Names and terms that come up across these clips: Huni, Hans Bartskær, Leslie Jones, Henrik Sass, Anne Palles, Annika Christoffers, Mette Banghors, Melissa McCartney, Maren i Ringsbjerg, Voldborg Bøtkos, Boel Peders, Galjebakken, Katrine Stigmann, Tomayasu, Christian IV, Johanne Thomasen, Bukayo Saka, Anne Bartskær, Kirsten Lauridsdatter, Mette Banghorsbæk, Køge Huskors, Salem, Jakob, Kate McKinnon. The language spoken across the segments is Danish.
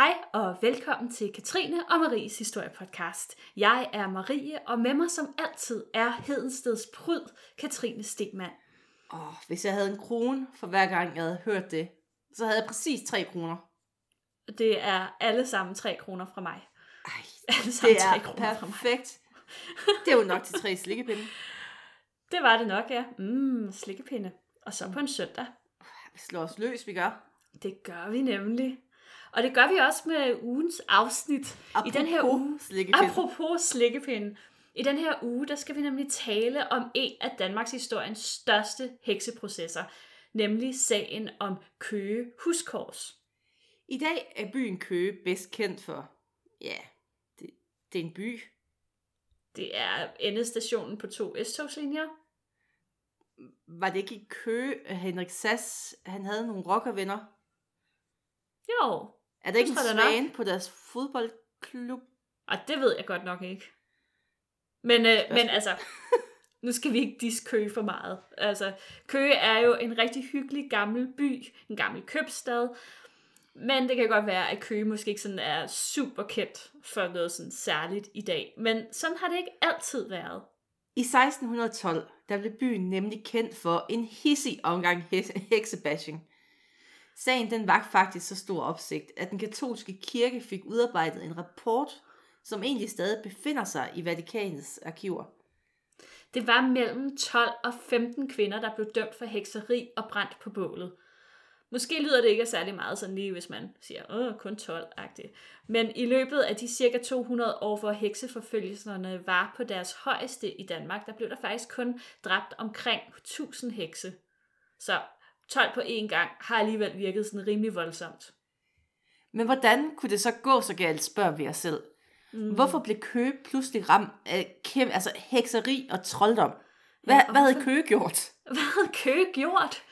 Hej og velkommen til Katrine og Maries historiepodcast. Jeg er Marie, og med mig som altid er Hedensteds pryd, Katrine Stigmann. Hvis jeg havde en krone for hver gang jeg havde hørt det, så havde jeg præcis 3 kroner. Det er alle sammen 3 kroner fra mig. Ej, det er perfekt. Det er jo nok til 3 slikkepinde. Det var det nok, ja. Slikkepinde. Og så på en søndag. Vi slår os løs, vi gør. Det gør vi nemlig. Og det gør vi også med ugens afsnit. Apropos i den her uge. Slikkepinde. Apropos slikkepinde. I den her uge, der skal vi nemlig tale om en af Danmarks historiens største hekseprocesser, nemlig sagen om Køge Huskors. I dag er byen Køge bedst kendt for, det er en by. Det er endestationen på 2 S-togslinjer. Var det ikke i Køge, Henrik Sass, han havde nogle rockervenner? Jo. Er der ikke en svan på deres fodboldklub? Og det ved jeg godt nok ikke. Men altså, nu skal vi ikke disse Køge for meget. Altså, Køge er jo en rigtig hyggelig gammel by, en gammel købstad. Men det kan godt være, at Køge måske ikke sådan er super kendt for noget sådan særligt i dag. Men sådan har det ikke altid været. I 1612, der blev byen nemlig kendt for en hissig omgang heksebashing. Sagen den var faktisk så stor opsigt, at den katolske kirke fik udarbejdet en rapport, som egentlig stadig befinder sig i Vatikanets arkiver. Det var mellem 12 og 15 kvinder, der blev dømt for hekseri og brændt på bålet. Måske lyder det ikke særlig meget sådan lige, hvis man siger, kun 12-agtigt. Men i løbet af de cirka 200 år, hvor hekseforfølgelserne var på deres højeste i Danmark, der blev der faktisk kun dræbt omkring 1000 hekse. Så 12 på én gang har alligevel virket sådan rimelig voldsomt. Men hvordan kunne det så gå så galt, spørger vi os selv. Hvorfor blev Køge pludselig ramt af hekseri og trolddom? Hvad havde Køge gjort?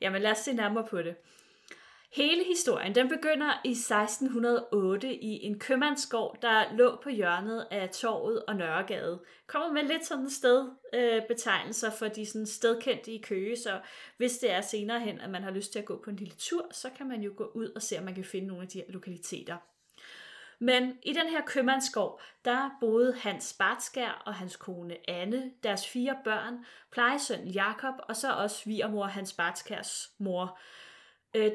Jamen lad os se nærmere på det. Hele historien, den begynder i 1608 i en købmandsgård, der lå på hjørnet af Torvet og Nørregade. Kommer med lidt sådan stedbetegnelser for de sådan stedkendte i Køge, så hvis det er senere hen, at man har lyst til at gå på en lille tur, så kan man jo gå ud og se, om man kan finde nogle af de her lokaliteter. Men i den her købmandsgård, der boede Hans Bartskær og hans kone Anne, deres 4 børn, plejesøn Jakob og så også svigermor Hans Bartskærs mor.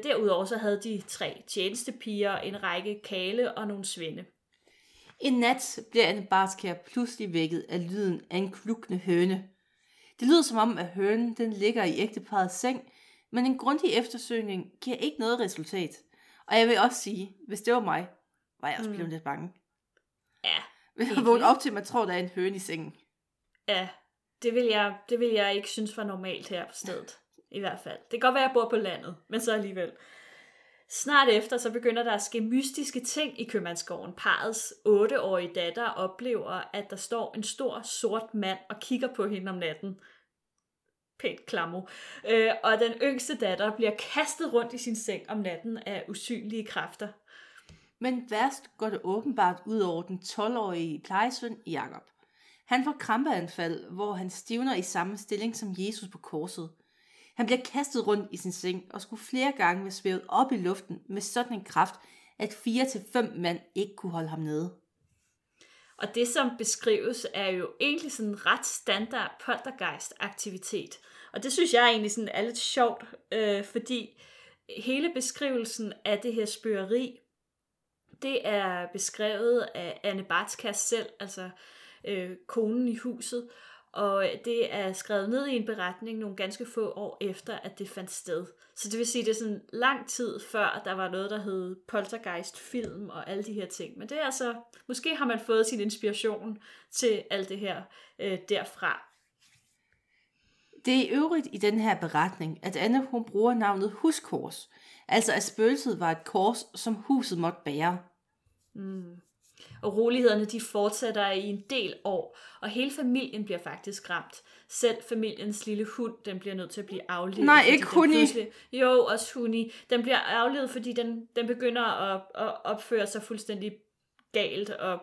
Derudover så havde de 3 tjenestepiger, en række kale og nogle svende. En nat bliver Anne Bartskær pludselig vækket af lyden af en klukkende høne. Det lyder som om, at hønen den ligger i ægteparrets seng, men en grundig eftersøgning giver ikke noget resultat. Og jeg vil også sige, hvis det var mig, var jeg også blevet lidt bange. Ja. Hvis jeg vågnede op til, man tror, der er en høne i sengen. Ja, det vil jeg ikke synes var normalt her på stedet. I hvert fald. Det kan godt være, at jeg bor på landet, men så alligevel. Snart efter, så begynder der at ske mystiske ting i købmandsgården. Parrets 8-årige datter oplever, at der står en stor sort mand og kigger på hende om natten. Pænt klammer. Og den yngste datter bliver kastet rundt i sin seng om natten af usynlige kræfter. Men værst går det åbenbart ud over den 12-årige plejesøn Jakob. Han får krampeanfald, hvor han stivner i samme stilling som Jesus på korset. Han bliver kastet rundt i sin seng og skulle flere gange være svævet op i luften med sådan en kraft, at 4-5 mand ikke kunne holde ham nede. Og det, som beskrives, er jo egentlig sådan en ret standard poltergeist-aktivitet. Og det synes jeg egentlig sådan er lidt sjovt, fordi hele beskrivelsen af det her spøgeri, det er beskrevet af Anne Bartskær selv, altså konen i huset, og det er skrevet ned i en beretning nogle ganske få år efter, at det fandt sted. Så det vil sige, det er sådan lang tid før, der var noget, der hed poltergeist-film og alle de her ting. Men det er altså, måske har man fået sin inspiration til alt det her derfra. Det er i øvrigt i den her beretning, at Anne hun bruger navnet Huskors, altså at spøgelset var et kors, som huset måtte bære. Og urolighederne de fortsætter i en del år, og hele familien bliver faktisk ramt. Selv familiens lille hund, den bliver nødt til at blive aflivet. Nej, ikke Huni. Jo, også Huni. Den bliver aflivet, fordi den begynder at opføre sig fuldstændig galt og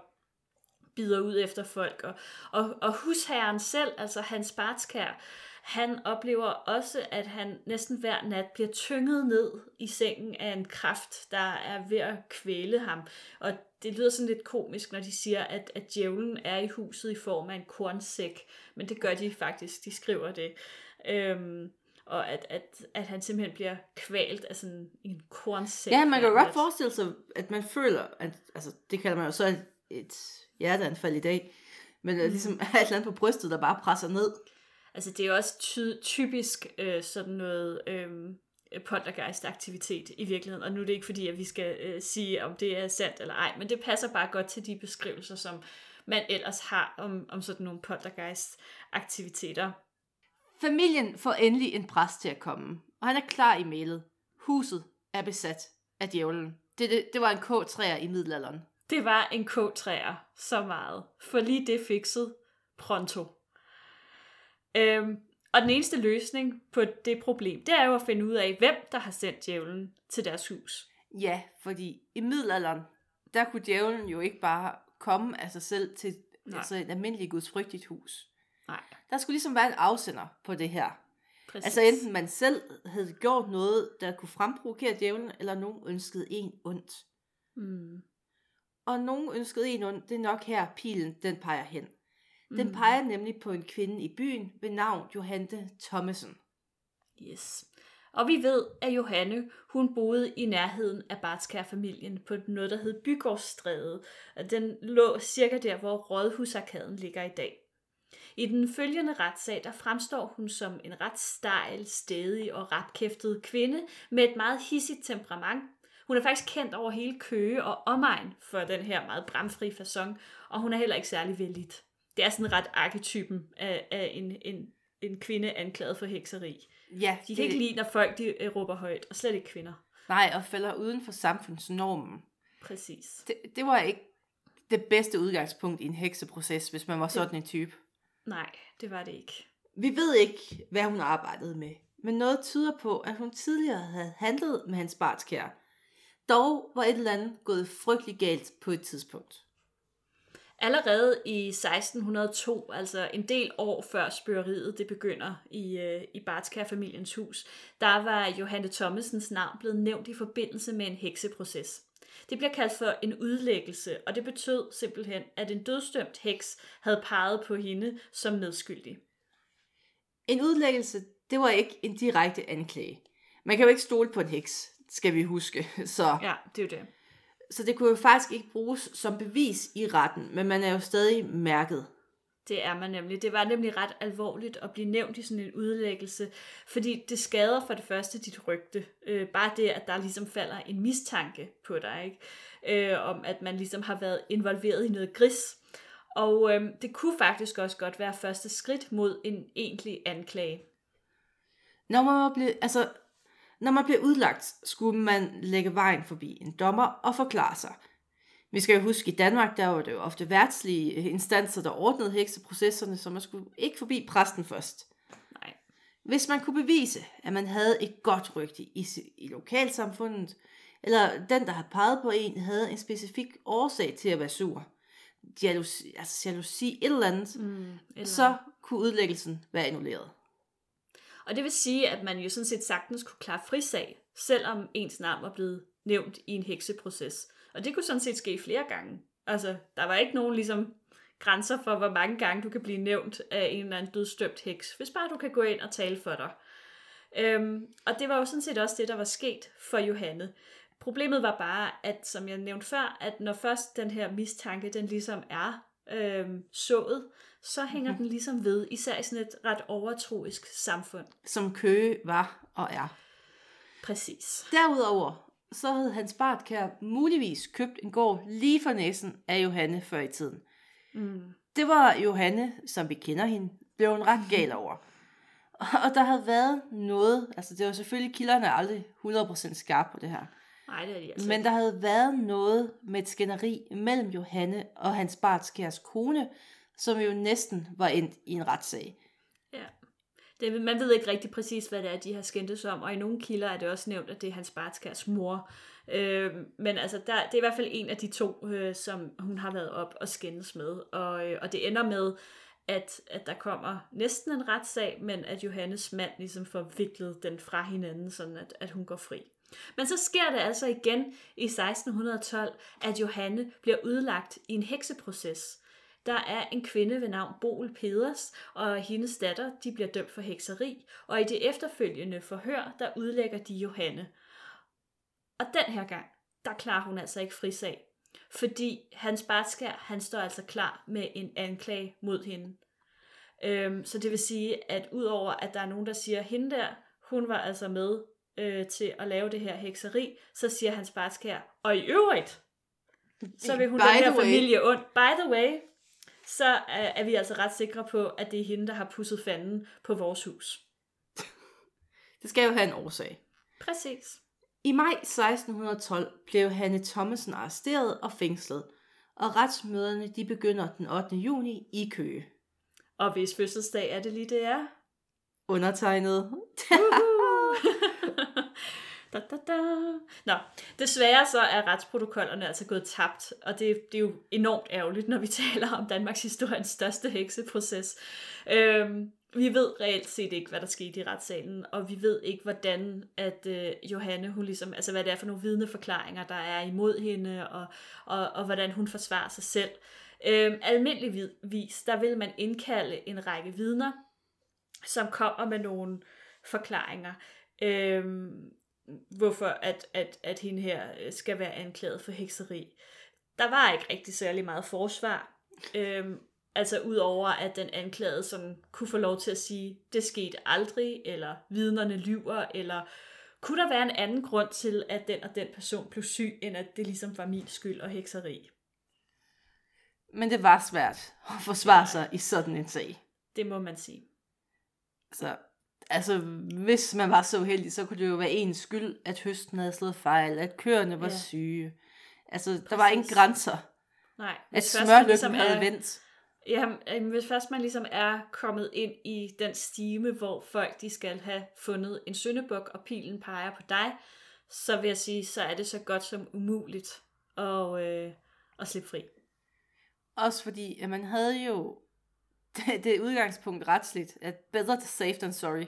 bider ud efter folk. Og husherren selv, altså Hans Bartskær, Han oplever også, at han næsten hver nat bliver tynget ned i sengen af en kraft, der er ved at kvæle ham. Og det lyder sådan lidt komisk, når de siger, at djævlen er i huset i form af en kornsæk. Men det gør de faktisk, de skriver det. Og at han simpelthen bliver kvalt af sådan en kornsæk. Ja, man kan godt forestille sig, at man føler, at, altså det kalder man jo så et hjerteanfald i dag, men ligesom er et eller andet på brystet, der bare presser ned. Altså det er jo også typisk sådan noget poltergeist-aktivitet i virkeligheden, og nu er det ikke fordi, at vi skal sige, om det er sandt eller ej, men det passer bare godt til de beskrivelser, som man ellers har om sådan nogle poltergeist-aktiviteter. Familien får endelig en præst til at komme, og han er klar i mailet. Huset er besat af djævlen. Det var en K3'er i middelalderen. Det var en K3'er, så meget. For lige det fikset pronto. Og den eneste løsning på det problem, det er jo at finde ud af, hvem der har sendt djævlen til deres hus. Ja, fordi i middelalderen, der kunne djævlen jo ikke bare komme af sig selv til et almindeligt gudsfrygtigt hus. Nej. Der skulle ligesom være en afsender på det her. Præcis. Altså enten man selv havde gjort noget, der kunne fremprovokere djævlen, eller nogen ønskede en ondt. Mm. Og nogen ønskede en ondt, det er nok her pilen, den peger hen. Den peger nemlig på en kvinde i byen ved navn Johanne Thomasen. Yes. Og vi ved, at Johanne, hun boede i nærheden af Bartskær-familien på noget, der hed Bygårdsstræde. Og den lå cirka der, hvor Rådhusarkaden ligger i dag. I den følgende retssag, der fremstår hun som en ret stejl, stædig og rapkæftet kvinde med et meget hissigt temperament. Hun er faktisk kendt over hele Køge og omegn for den her meget bramfri façon, og hun er heller ikke særlig vellidt. Det er sådan ret arketypen af en kvinde anklaget for hekseri. Ja, de kan ikke lide, når folk de råber højt, og slet ikke kvinder. Nej, og falder uden for samfundsnormen. Præcis. Det var ikke det bedste udgangspunkt i en hekseproces, hvis man var sådan en type. Nej, det var det ikke. Vi ved ikke, hvad hun arbejdede med, men noget tyder på, at hun tidligere havde handlet med Hans Bartskær. Dog var et eller andet gået frygtelig galt på et tidspunkt. Allerede i 1602, altså en del år før spøgeriet det begynder i Bartskær-familiens hus, der var Johanne Thomasens navn blevet nævnt i forbindelse med en hekseproces. Det bliver kaldt for en udlæggelse, og det betød simpelthen, at en dødsdømt heks havde peget på hende som medskyldig. En udlæggelse, det var ikke en direkte anklage. Man kan jo ikke stole på en heks, skal vi huske. Så. Ja, det er jo det. Så det kunne jo faktisk ikke bruges som bevis i retten, men man er jo stadig mærket. Det er man nemlig. Det var nemlig ret alvorligt at blive nævnt i sådan en udlæggelse, fordi det skader for det første dit rygte. Bare det, at der ligesom falder en mistanke på dig, ikke? Om at man ligesom har været involveret i noget gris. Og det kunne faktisk også godt være første skridt mod en egentlig anklage. Når man bliver udlagt, skulle man lægge vejen forbi en dommer og forklare sig. Vi skal jo huske, i Danmark, der var det jo ofte værtslige instanser, der ordnede hekseprocesserne, så man skulle ikke forbi præsten først. Nej. Hvis man kunne bevise, at man havde et godt rygte i lokalsamfundet, eller den, der havde peget på en, havde en specifik årsag til at være sur, jalousi, et eller andet, så kunne udlæggelsen være annulleret. Og det vil sige, at man jo sådan set sagtens kunne klare frisag, selvom ens navn var blevet nævnt i en hekseproces. Og det kunne sådan set ske flere gange. Altså, der var ikke nogen ligesom grænser for, hvor mange gange du kan blive nævnt af en eller anden dødsdømt heks, hvis bare du kan gå ind og tale for dig. Og det var jo sådan set også det, der var sket for Johanne. Problemet var bare, at som jeg nævnte før, at når først den her mistanke, den ligesom er sået, så hænger den ligesom ved, især i sådan et ret overtroisk samfund. Som Køge var og er. Præcis. Derudover, så havde Hans Bartskær muligvis købt en gård lige for næsen af Johanne før i tiden. Mm. Det var Johanne, som vi kender hende, blev en ret gal over. Og der havde været noget, altså det var selvfølgelig, kilderne aldrig 100% skarpe på det her. Nej, det er de altså. Men der havde været noget med et skænderi mellem Johanne og Hans Bartskærs kone, som jo næsten var endt i en retssag. Ja. Man ved ikke rigtig præcis, hvad det er, de har skændtes om, og i nogle kilder er det også nævnt, at det er Hans Bartskærs mor. Men altså, det er i hvert fald en af de to, som hun har været op og skændes med. Og det ender med, at der kommer næsten en retssag, men at Johannes mand ligesom får viklet den fra hinanden, sådan at hun går fri. Men så sker det altså igen i 1612, at Johanne bliver udlagt i en hekseproces. Der er en kvinde ved navn Boel Peders, og hendes datter, de bliver dømt for hekseri, og i det efterfølgende forhør, der udlægger de Johanne. Og den her gang, der klarer hun altså ikke frisag, fordi Hans Bartskær, han står altså klar med en anklage mod hende. Så det vil sige, at udover at der er nogen, der siger, hende der, hun var altså med til at lave det her hekseri, så siger Hans Bartskær, og i øvrigt, så vil hun den her familie ondt. By the way, så er vi altså ret sikre på, at det er hende, der har pudset fanden på vores hus. Det skal jo have en årsag. Præcis. I maj 1612 blev Johanne Thomasen arresteret og fængslet, og retsmøderne de begynder den 8. juni i Køge. Og hvis fødselsdag er det lige det er? Undertegnet. Da, da, da. Nå, desværre så er retsprotokollerne altså gået tabt, og det er jo enormt ærgerligt, når vi taler om Danmarks historiens største hekseproces. Vi ved reelt set ikke, hvad der skete i retssalen, og vi ved ikke, hvordan at Johanne, hun ligesom, altså hvad det er for nogle vidneforklaringer, der er imod hende, og hvordan hun forsvarer sig selv. Almindeligvis, der vil man indkalde en række vidner, som kommer med nogle forklaringer, hvorfor at hende her skal være anklaget for hekseri. Der var ikke rigtig særlig meget forsvar, altså udover at den anklagede sådan kunne få lov til at sige, det skete aldrig, eller vidnerne lyver, eller kunne der være en anden grund til, at den og den person blev syg, end at det ligesom var min skyld og hekseri. Men det var svært at forsvare sig i sådan en sag. Det må man sige. Altså, hvis man var så uheldig, så kunne det jo være ens skyld, at høsten havde slået fejl, at køerne var syge. Altså, præcis. Der var ingen grænser. Nej. At smørlykken ligesom havde vendt. Jamen, hvis først man ligesom er kommet ind i den stime, hvor folk de skal have fundet en syndebuk, og pilen peger på dig, så vil jeg sige, så er det så godt som umuligt at slippe fri. Også fordi, at man havde jo det udgangspunkt retsligt, at better safe than sorry.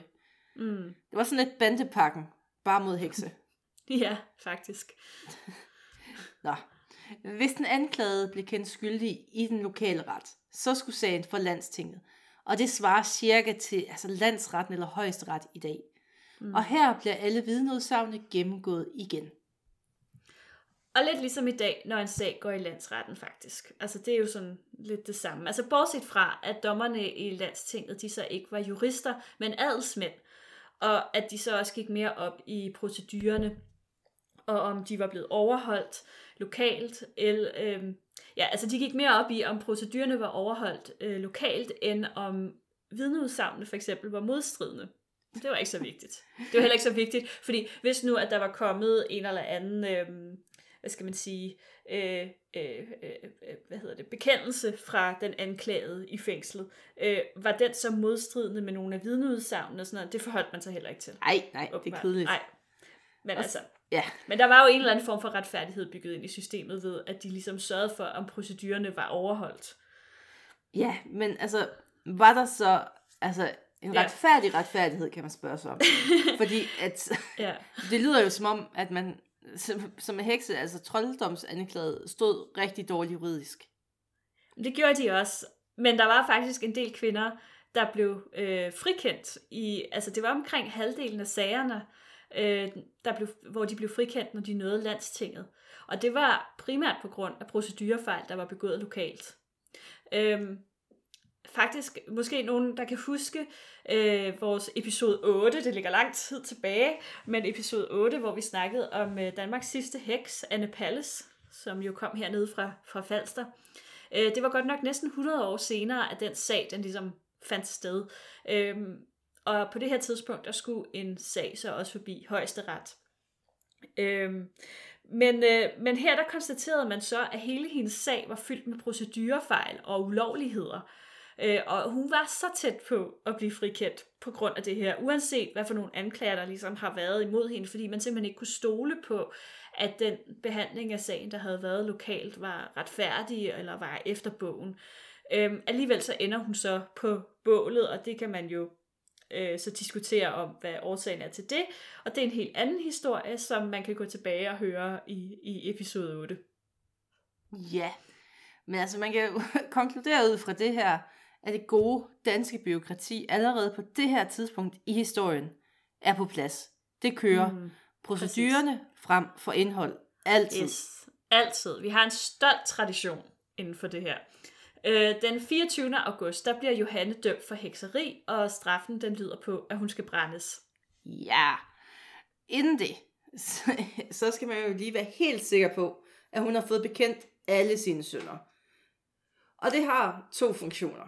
Mm. Det var sådan lidt bandepakken, bare mod hekse. Ja, faktisk. Nå. Hvis den anklagede blev kendt skyldig i den lokale ret, så skulle sagen for landstinget. Og det svarer cirka til landsretten eller højesteret i dag. Mm. Og her bliver alle vidneudsagnene gennemgået igen. Og lidt ligesom i dag, når en sag går i landsretten faktisk. Altså det er jo sådan lidt det samme. Altså bortset fra, at dommerne i landstinget, de så ikke var jurister, men adelsmænd. Og at de så også gik mere op i procedurerne, og om de var blevet overholdt lokalt. De gik mere op i, om procedurerne var overholdt lokalt, end om vidneudsagnene for eksempel var modstridende. Det var ikke så vigtigt. Det var heller ikke så vigtigt, fordi hvis nu, at der var kommet en eller anden... bekendelse fra den anklagede i fængslet. Var den så modstridende med nogle af vidneudsagnene og sådan noget? Det forholdt man sig heller ikke til. Nej, det er kedeligt. Men der var jo en eller anden form for retfærdighed bygget ind i systemet ved, at de ligesom sørgede for, om procedurerne var overholdt. Ja, men altså, var der så... en retfærdig retfærdighed, kan man spørge sig om. Fordi at... ja. Det lyder jo som om, at man... som hekse, altså trolddomsanklaget, stod rigtig dårligt juridisk. Det gjorde de også, men der var faktisk en del kvinder, der blev frikendt i, altså det var omkring halvdelen af sagerne, hvor de blev frikendt, når de nåede landstinget. Og det var primært på grund af procedurefejl, der var begået lokalt. Faktisk, måske nogen, der kan huske vores episode 8, det ligger lang tid tilbage, men episode 8, hvor vi snakkede om Danmarks sidste heks, Anne Palles, som jo kom hernede fra Falster. Det var godt nok næsten 100 år senere, at den sag, den ligesom fandt sted. Og på det her tidspunkt, der skulle en sag så også forbi højesteret. Men her, der konstaterede man så, at hele hendes sag var fyldt med procedurefejl og ulovligheder. Og hun var så tæt på at blive frikendt på grund af det her, uanset hvad for nogle anklager, der ligesom har været imod hende, fordi man simpelthen ikke kunne stole på, at den behandling af sagen, der havde været lokalt, var retfærdig eller var efter bogen. Alligevel så ender hun så på bålet, og det kan man jo så diskutere om, hvad årsagen er til det. Og det er en helt anden historie, som man kan gå tilbage og høre i episode 8. Ja, men altså man kan jo konkludere ud fra det her, at det gode danske bureaukrati allerede på det her tidspunkt i historien er på plads. Det kører procedurerne frem for indhold. Altid. Yes. Altid. Vi har en stolt tradition inden for det her. Den 24. august, der bliver Johanne dømt for hekseri, og straffen den lyder på, at hun skal brændes. Ja, inden det, så skal man jo lige være helt sikker på, at hun har fået bekendt alle sine synder. Og det har to funktioner.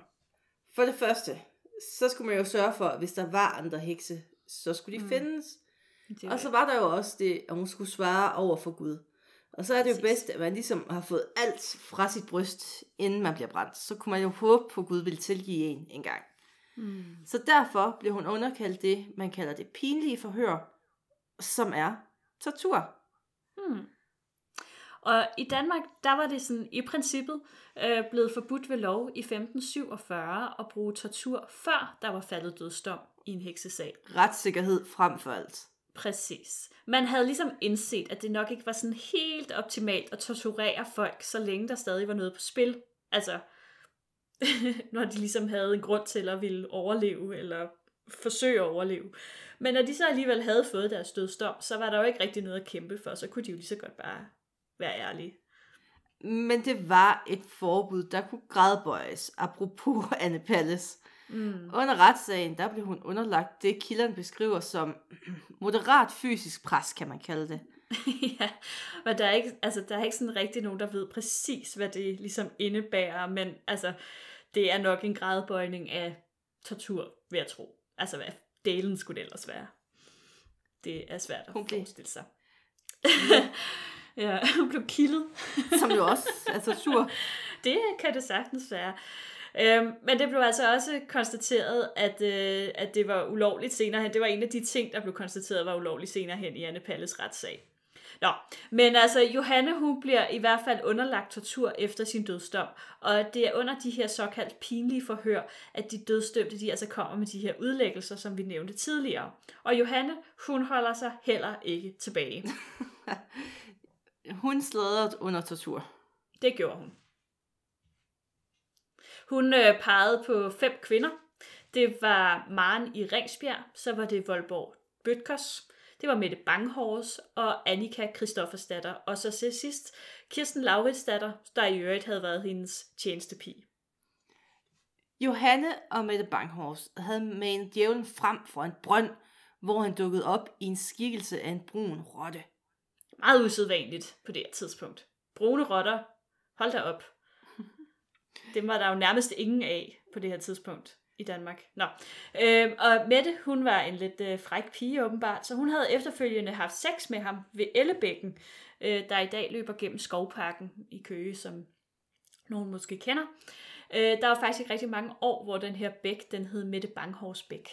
For det første, så skulle man jo sørge for, at hvis der var andre hekse, så skulle de findes. Og så var der jo også det, at hun skulle svare over for Gud. Og så er det jo bedst, at man ligesom har fået alt fra sit bryst, inden man bliver brændt. Så kunne man jo håbe på, at Gud ville tilgive en gang. Så derfor blev hun underkaldt det, man kalder det pinlige forhør, som er tortur. Og i Danmark, der var det sådan i princippet blevet forbudt ved lov i 1547 at bruge tortur, før der var faldet dødsdom i en heksesag. Retssikkerhed frem for alt. Præcis. Man havde ligesom indset, at det nok ikke var sådan helt optimalt at torturere folk, så længe der stadig var noget på spil. Altså, når de ligesom havde en grund til at ville overleve, eller forsøge at overleve. Men når de så alligevel havde fået deres dødsdom, så var der jo ikke rigtig noget at kæmpe for, så kunne de jo lige så godt bare være ærlige. Men det var et forbud, der kunne gradbøjes, apropos Anne Palles. Under retssagen, der blev hun underlagt det, kilderne beskriver som moderat fysisk pres, kan man kalde det. Ja, men der er ikke sådan rigtig nogen, der ved præcis, hvad det ligesom indebærer, men altså, det er nok en gradbøjning af tortur, vil jeg tro. Altså, hvad delen skulle det ellers være? Det er svært at forestille sig. Ja, hun blev kildet. Som jo også er tortur. Det kan det sagtens være. Men det blev altså også konstateret, at det var ulovligt senere hen. Det var en af de ting, der blev konstateret, var ulovligt senere hen i Anne Palles retssag. Nå, men altså Johanne, hun bliver i hvert fald underlagt tortur efter sin dødsdom. Og det er under de her såkaldt pinlige forhør, at de dødsdømte, de altså kommer med de her udlæggelser, som vi nævnte tidligere. Og Johanne, hun holder sig heller ikke tilbage. Hun slædret under tortur. Det gjorde hun. Hun pegede på 5 kvinder. Det var Maren i Ringsbjerg, så var det Voldborg Bøtkos, det var Mette Banghors og Annika Christoffers datter, og så til sidst Kirsten Lauridsdatter, der i øvrigt havde været hendes tjenestepige. Johanne og Mette Banghors havde manet djævlen frem for en brønd, hvor han dukkede op i en skikkelse af en brun rotte. Meget usædvanligt på det her tidspunkt. Brune rotter, hold da op. Det var der jo nærmest ingen af på det her tidspunkt i Danmark. Nå. Og Mette, hun var en lidt fræk pige åbenbart, så hun havde efterfølgende haft sex med ham ved Ellebækken, der i dag løber gennem skovparken i Køge, som nogen måske kender. Der var faktisk ikke rigtig mange år, hvor den her bæk, den hed Mette Banghorsbæk.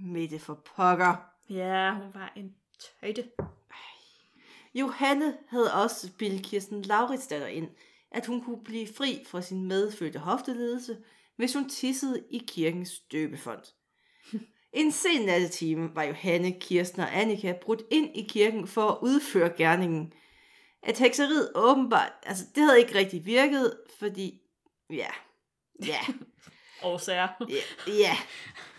Mette for pokker. Ja, hun var en tøjte. Johanne havde også bildt Kirsten Lauridsdatter ind, at hun kunne blive fri fra sin medfødte hofteledelse, hvis hun tissede i kirkens døbefond. En sen nattetime var Johanne, Kirsten og Annika brudt ind i kirken for at udføre gerningen. At hekseriet åbenbart, altså det havde ikke rigtig virket, fordi, ja. Årsager. Ja,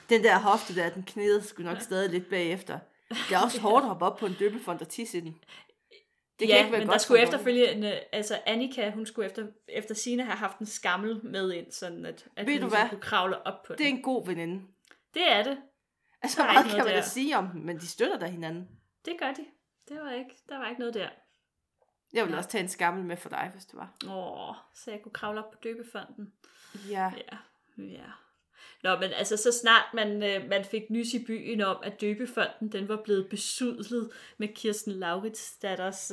den der hofte der, den knede sgu nok stadig lidt bagefter. Det er også hårdt at hoppe op på en døbefond og tisse i den. Det kan ikke være men godt, der skulle efterfølgende, altså Annika, hun skulle efter sine have haft en skammel med ind, sådan at hun ligesom kunne kravle op på det. Det er en god veninde. Det er det. Altså meget kan man da sige om dem, men de støtter der hinanden. Det gør de. Der var ikke noget der. Jeg ville også tage en skammel med for dig, hvis det var. Så jeg kunne kravle op på døbefonden. Ja. Nå, men altså så snart man fik nys i byen om, at døbefonden den var blevet besudlet med Kirsten Lauridsdatters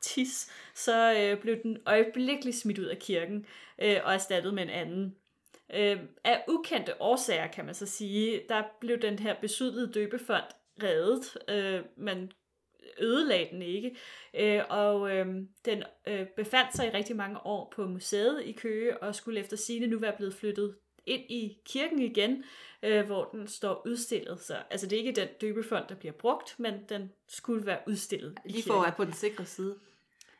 tis, så blev den øjeblikkeligt smidt ud af kirken og erstattet med en anden. Af ukendte årsager, kan man så sige, der blev den her besudlede døbefond reddet. Man ødelagde den ikke. Den befandt sig i rigtig mange år på museet i Køge, og skulle efter sigende nu være blevet flyttet ind i kirken igen, hvor den står udstillet. Så, altså det er ikke den døbefont, der bliver brugt, men den skulle være udstillet. Lige for at være på den sikre side.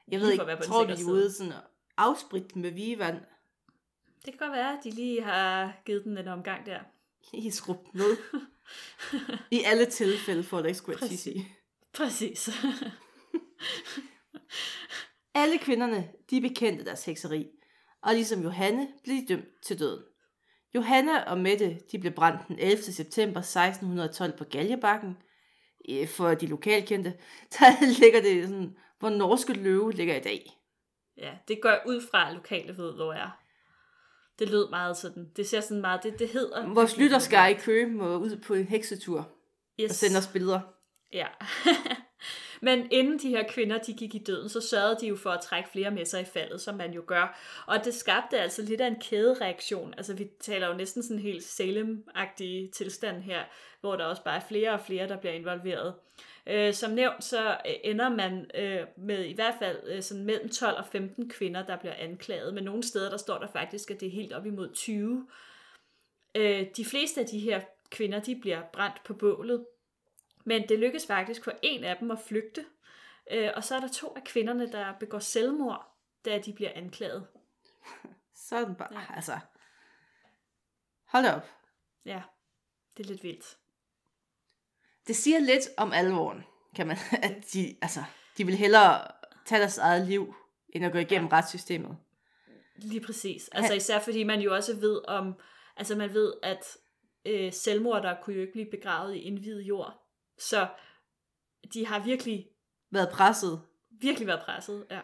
Jeg ved ikke, tror de ude sådan afsprit med vigevand? Det kan godt være, at de lige har givet den en omgang der. Lige skrubt ned. I alle tilfælde, for at der ikke skulle være tisse i. Præcis. Alle kvinderne, de bekendte deres hekseri, og ligesom Johanne, blev de dømt til døden. Johanne og Mette, de blev brændt den 11. september 1612 på Galjebakken. For de lokalkendte, der ligger det sådan, hvor norske løve ligger i dag. Ja, det går ud fra, lokale ved, hvor er. Det lød meget sådan. Det ser sådan meget, det hedder... Vores lytter skal i Køge må ud på en heksetur. Yes. Og sende os billeder. Ja. Men inden de her kvinder, de gik i døden, så sørgede de jo for at trække flere med sig i faldet, som man jo gør. Og det skabte altså lidt af en kædereaktion. Altså vi taler jo næsten sådan helt Salem-agtige tilstand her, hvor der også bare er flere og flere, der bliver involveret. Som nævnt, så ender man med i hvert fald sådan mellem 12 og 15 kvinder, der bliver anklaget. Men nogle steder, der står der faktisk, at det er helt op imod 20. De fleste af de her kvinder, de bliver brændt på bålet. Men det lykkes faktisk for en af dem at flygte. Og så er der 2 af kvinderne, der begår selvmord, da de bliver anklaget. Sådan bare, ja. Altså. Hold op. Ja, det er lidt vildt. Det siger lidt om alvoren, kan man, at de vil hellere tage deres eget liv, end at gå igennem retssystemet. Lige præcis. Altså især fordi man jo også ved om, altså man ved, at selvmordere kunne jo ikke blive begravet i indviet jord. Så de har virkelig været presset. Virkelig været presset, ja.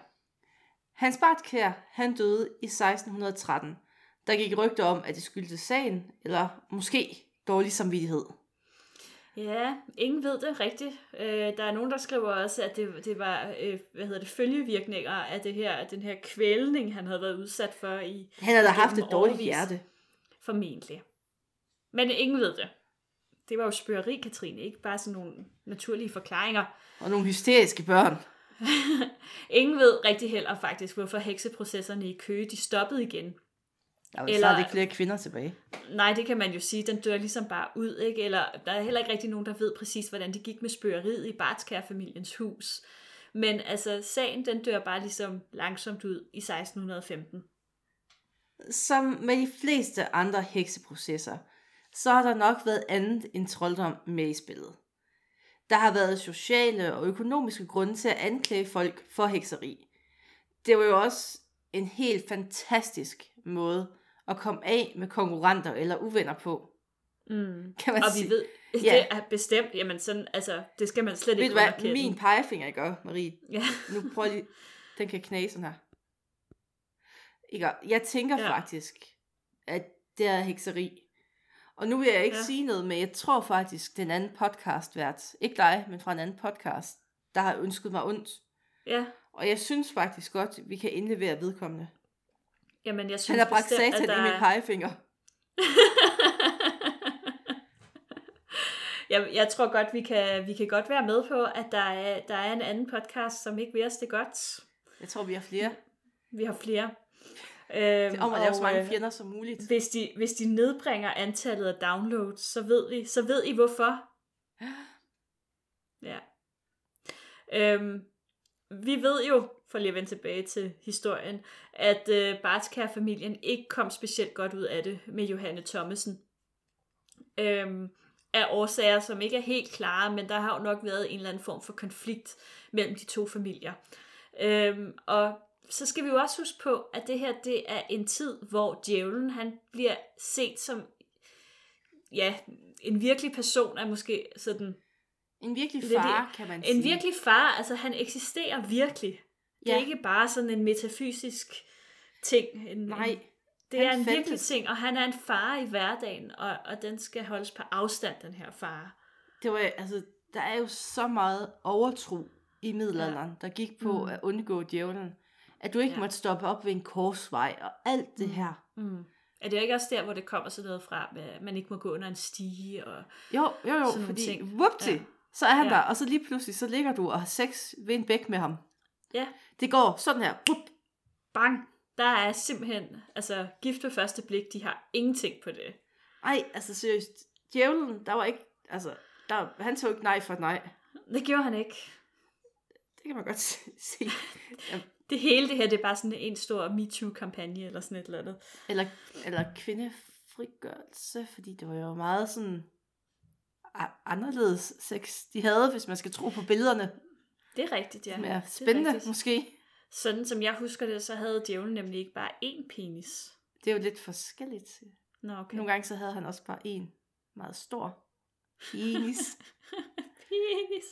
Hans Bartskær, han døde i 1613. Der gik rygter om, at det skyldtes sagen, eller måske dårlig samvittighed. Ja, ingen ved det rigtigt. Der er nogen, der skriver også, at det var følgevirkninger af det her, den her kvælning, han havde været udsat for i... Han havde da haft et dårligt hjerte. Formentlig. Men ingen ved det. Det var jo spørgeri, Katrine, ikke bare sådan nogle naturlige forklaringer. Og nogle hysteriske børn. Ingen ved rigtig heller faktisk, hvorfor hekseprocesserne i Køge, de stoppede igen. Jamen, eller, så er det ikke flere kvinder tilbage. Nej, det kan man jo sige. Den dør ligesom bare ud, ikke? Eller der er heller ikke rigtig nogen, der ved præcis, hvordan det gik med spørgeriet i Bartskær-familiens hus. Men altså, sagen, den dør bare ligesom langsomt ud i 1615. Som med de fleste andre hekseprocesser, så har der nok været andet end trolddom med i spillet. Der har været sociale og økonomiske grunde til at anklage folk for hekseri. Det var jo også en helt fantastisk måde at komme af med konkurrenter eller uvenner på. Mm. Kan man og sige. Vi ved, det er bestemt, jamen sådan, altså, det skal man slet ikke underkende. Ved du hvad, min pegefinger, jeg gør, Marie? Ja. Nu prøv lige, den kan knage sådan her. Ikke? Jeg tænker faktisk, at det er hekseri. Og nu vil jeg ikke sige noget, men jeg tror faktisk, den anden podcastvært, ikke dig, men fra en anden podcast, der har ønsket mig ondt. Ja. Og jeg synes faktisk godt, vi kan indlevere vedkommende. Jamen, jeg synes han har bragt bestemt, satan i min pegefinger. jeg tror godt, vi kan godt være med på, at der er en anden podcast, som ikke vil os det godt. Jeg tror, vi har flere. Vi har flere. Om at lave så mange fjender som muligt. Hvis de nedbringer antallet af downloads, så ved I hvorfor. Ja. Vi ved jo, for lige at vende tilbage til historien, at Bartskær-familien ikke kom specielt godt ud af det med Johanne Thomasen. Af årsager, som ikke er helt klare, men der har jo nok været en eller anden form for konflikt mellem de 2 familier. Og så skal vi jo også huske på, at det her det er en tid, hvor djævlen han bliver set som en virkelig person, er måske sådan... En virkelig far, kan man sige. En virkelig far, altså han eksisterer virkelig. Det er ikke bare sådan en metafysisk ting. Det er en virkelig ting, og han er en far i hverdagen, og den skal holdes på afstand, den her far. Det var, altså, der er jo så meget overtro i middelalderen, der gik på at undgå djævlen. At du ikke måtte stoppe op ved en korsvej og alt det her. Mm. Er det ikke også der, hvor det kommer sådan noget fra, at man ikke må gå under en stige og jo, sådan fordi, nogle ting? Vupti, så er han der, og så lige pludselig, så ligger du og har sex ved en bæk med ham. Ja. Det går sådan her. Bup. Bang. Der er simpelthen, altså gift ved første blik, de har ingenting på det. Ej, altså seriøst. Djævlen, der var ikke, altså, han tog ikke nej for nej. Det gjorde han ikke. Det kan man godt se. Ja. Det hele det her, det er bare sådan en stor MeToo-kampagne, eller sådan et eller andet. Eller kvindefrigørelse, fordi det var jo meget sådan anderledes sex, de havde, hvis man skal tro på billederne. Det er rigtigt, ja. Mere spændende, rigtigt. Måske. Sådan som jeg husker det, så havde djævlen nemlig ikke bare én penis. Det er jo lidt forskelligt. Nå, okay. Nogle gange så havde han også bare én meget stor penis. Penis.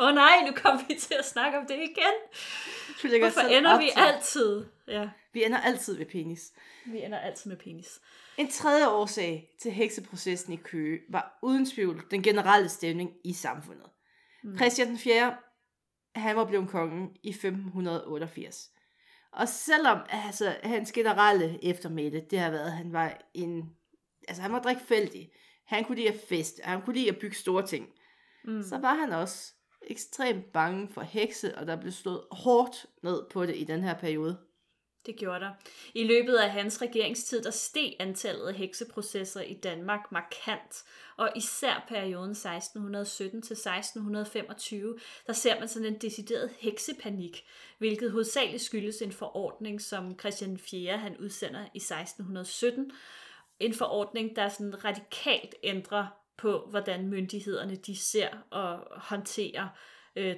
Åh nej, nu kommer vi til at snakke om det igen. Hvorfor ender vi altid? Ja. Vi ender altid ved penis. Vi ender altid med penis. En tredje årsag til hekseprocessen i Køge var uden tvivl den generelle stemning i samfundet. Mm. Christian IV, han var blevet kongen i 1588. Og selvom altså, hans generelle eftermæle, det har været, at han var en... Altså han var drikfældig. Han kunne lide at feste, han kunne lide at bygge store ting. Mm. Så var han også ekstremt bange for hekse, og der blev slået hårdt ned på det i den her periode. Det gjorde der. I løbet af hans regeringstid, der steg antallet af hekseprocesser i Danmark markant. Og især perioden 1617 til 1625, der ser man sådan en decideret heksepanik, hvilket hovedsageligt skyldes en forordning, som Christian IV han udsender i 1617. En forordning, der sådan radikalt ændrer på, hvordan myndighederne de ser og håndterer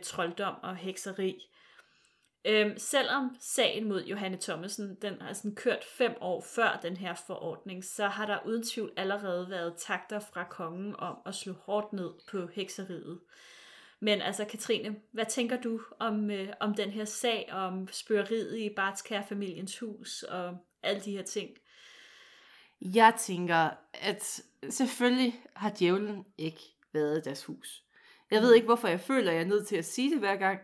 trolddom og hekseri. Selvom sagen mod Johanne Thomasen, den har sådan kørt 5 år før den her forordning, så har der uden tvivl allerede været takter fra kongen om at slå hårdt ned på hekseriet. Men altså Katrine, hvad tænker du om den her sag, om spøgeriet i Bartskær-familiens hus og alle de her ting? Jeg tænker, at selvfølgelig har djævlen ikke været i deres hus. Jeg ved ikke, hvorfor jeg føler, at jeg er nødt til at sige det hver gang,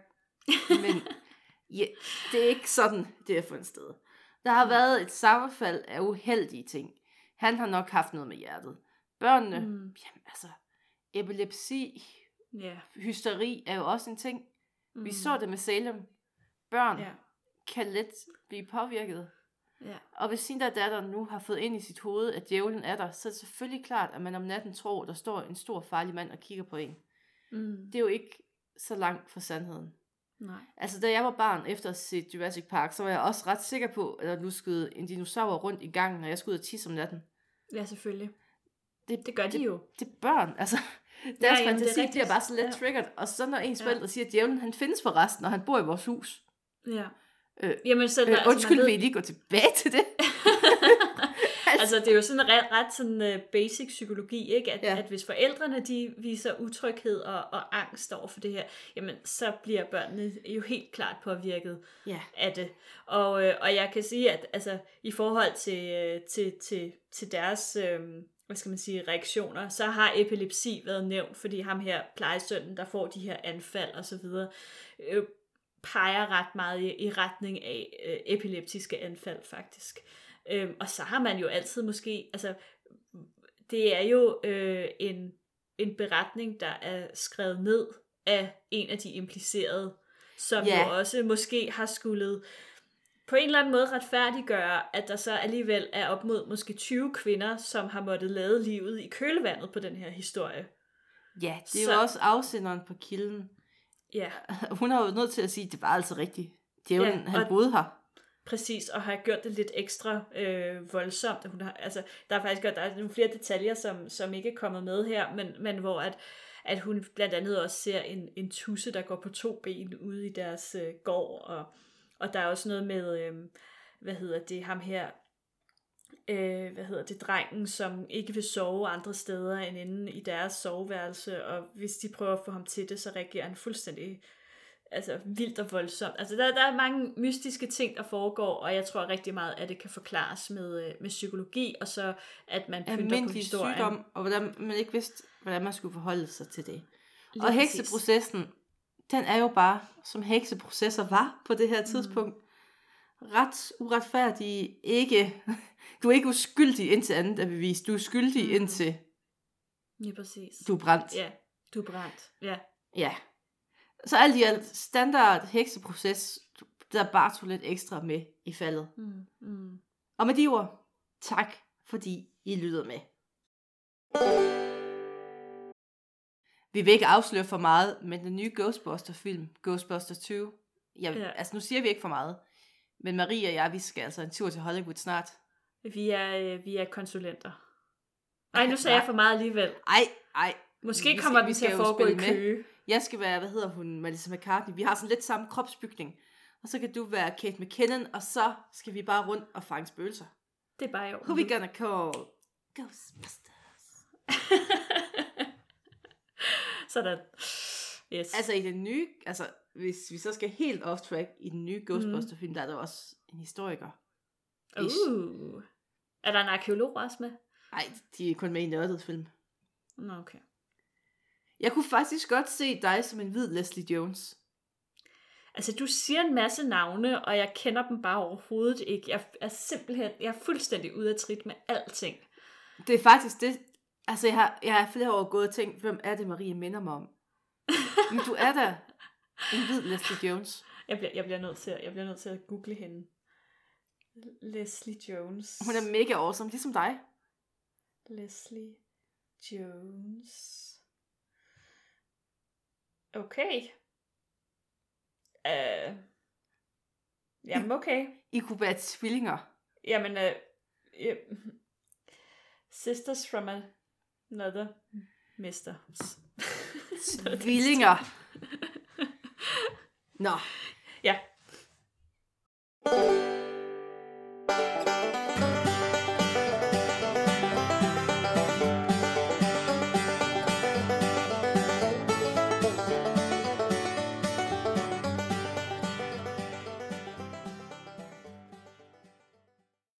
men ja, det er ikke sådan, det er fundet sted. Der har været et sammenfald af uheldige ting. Han har nok haft noget med hjertet. Børnene, jamen altså, epilepsi, hysteri er jo også en ting. Vi så det med Salem. Børn kan let blive påvirket. Ja. Og hvis sin datter nu har fået ind i sit hoved, at djævlen er der, så er det selvfølgelig klart, at man om natten tror, der står en stor farlig mand og kigger på en. Det er jo ikke så langt fra sandheden. Nej. Altså da jeg var barn efter at se Jurassic Park, så var jeg også ret sikker på, at der luskede en dinosaur rundt i gangen, når jeg skulle ud og tisse om natten. Ja, selvfølgelig. Det gør de jo. Det er børn, altså. Deres fantasi bliver bare så let triggered. Og så når ens forældre siger, at djævlen han findes for resten, og han bor i vores hus. Ja. Jamen, så der, undskyld, vi lige går tilbage til det. Altså det er jo sådan ret sådan basic psykologi, ikke? At hvis forældrene de viser utryghed og angst over for det her, jamen så bliver børnene jo helt klart påvirket af det. Og jeg kan sige, at altså i forhold til deres hvad skal man sige, reaktioner, så har epilepsi været nævnt, fordi ham her plejesønnen, der får de her anfald og så videre, peger ret meget i retning af epileptiske anfald faktisk. Og så har man jo altid måske, altså det er jo en beretning, der er skrevet ned af en af de implicerede, som jo også måske har skullet på en eller anden måde retfærdiggøre, at der så alligevel er op mod måske 20 kvinder, som har måttet lade livet i kølevandet på den her historie. Ja, det er så, jo også afsenderen på kilden. Ja. Hun har jo nødt til at sige, at det var altså rigtigt. Djævlen, han boede her. Præcis, og har gjort det lidt ekstra voldsomt. Hun har, altså, der er faktisk der er nogle flere detaljer, som ikke er kommet med her, men hvor at hun blandt andet også ser en tudse, der går på 2 ben ude i deres gård. Og der er også noget med, ham her, drengen, som ikke vil sove andre steder end inde i deres soveværelse, og hvis de prøver at få ham til det, så reagerer han fuldstændig altså vildt og voldsomt. Altså der er mange mystiske ting, der foregår, og jeg tror rigtig meget, at det kan forklares med psykologi, og så at man pynter på historien. Sygdom, og hvordan man ikke vidste, hvordan man skulle forholde sig til det. Lige og præcis. Hekseprocessen, den er jo bare, som hekseprocesser var på det her tidspunkt, ret uretfærdige, ikke. Du er ikke uskyldig indtil andet er bevist. Du er skyldig indtil. Ja, præcis. Du er brændt. Ja, du er brændt. Ja, Ja. Så alt i alt standard hekseproces, der bare tog lidt ekstra med i faldet. Mm. Og med de ord, tak fordi I lyttede med. Vi vil ikke afsløre for meget, men den nye Ghostbuster-film, Ghostbusters 20, altså nu siger vi ikke for meget, men Marie og jeg, vi skal altså en tur til Hollywood snart. Vi er konsulenter. Ej, nu sagde jeg for meget alligevel. Ej. Måske kommer vi til at foregå i Køge. Jeg skal være, hvad hedder hun, Melissa McCartney. Vi har sådan lidt samme kropsbygning. Og så kan du være Kate McKinnon, og så skal vi bare rundt og fange spøgelser. Det er bare jo. Who we gonna call Ghostbusters? Sådan. Yes. Altså i den nye, hvis vi så skal helt off track i den nye Ghostbuster-film, der er der også en historiker. Er der en arkeolog også med? Nej, de er kun med i en nørdet film. Nå, okay. Jeg kunne faktisk godt se dig som en hvid Leslie Jones. Altså, du siger en masse navne, og jeg kender dem bare overhovedet ikke. Jeg er fuldstændig ude af trit med alting. Det er faktisk det. Altså, jeg har flere år gået og tænkt, hvem er det, Marie minder mig om? Men du er da en hvid Leslie Jones. Jeg bliver nødt til at google hende. Leslie Jones. Hun er mega awesome, ligesom dig. Leslie Jones. Okay. Jamen okay. I kunne være tvillinger. Jamen, sisters from another mister. Tvillinger. Nå. Ja.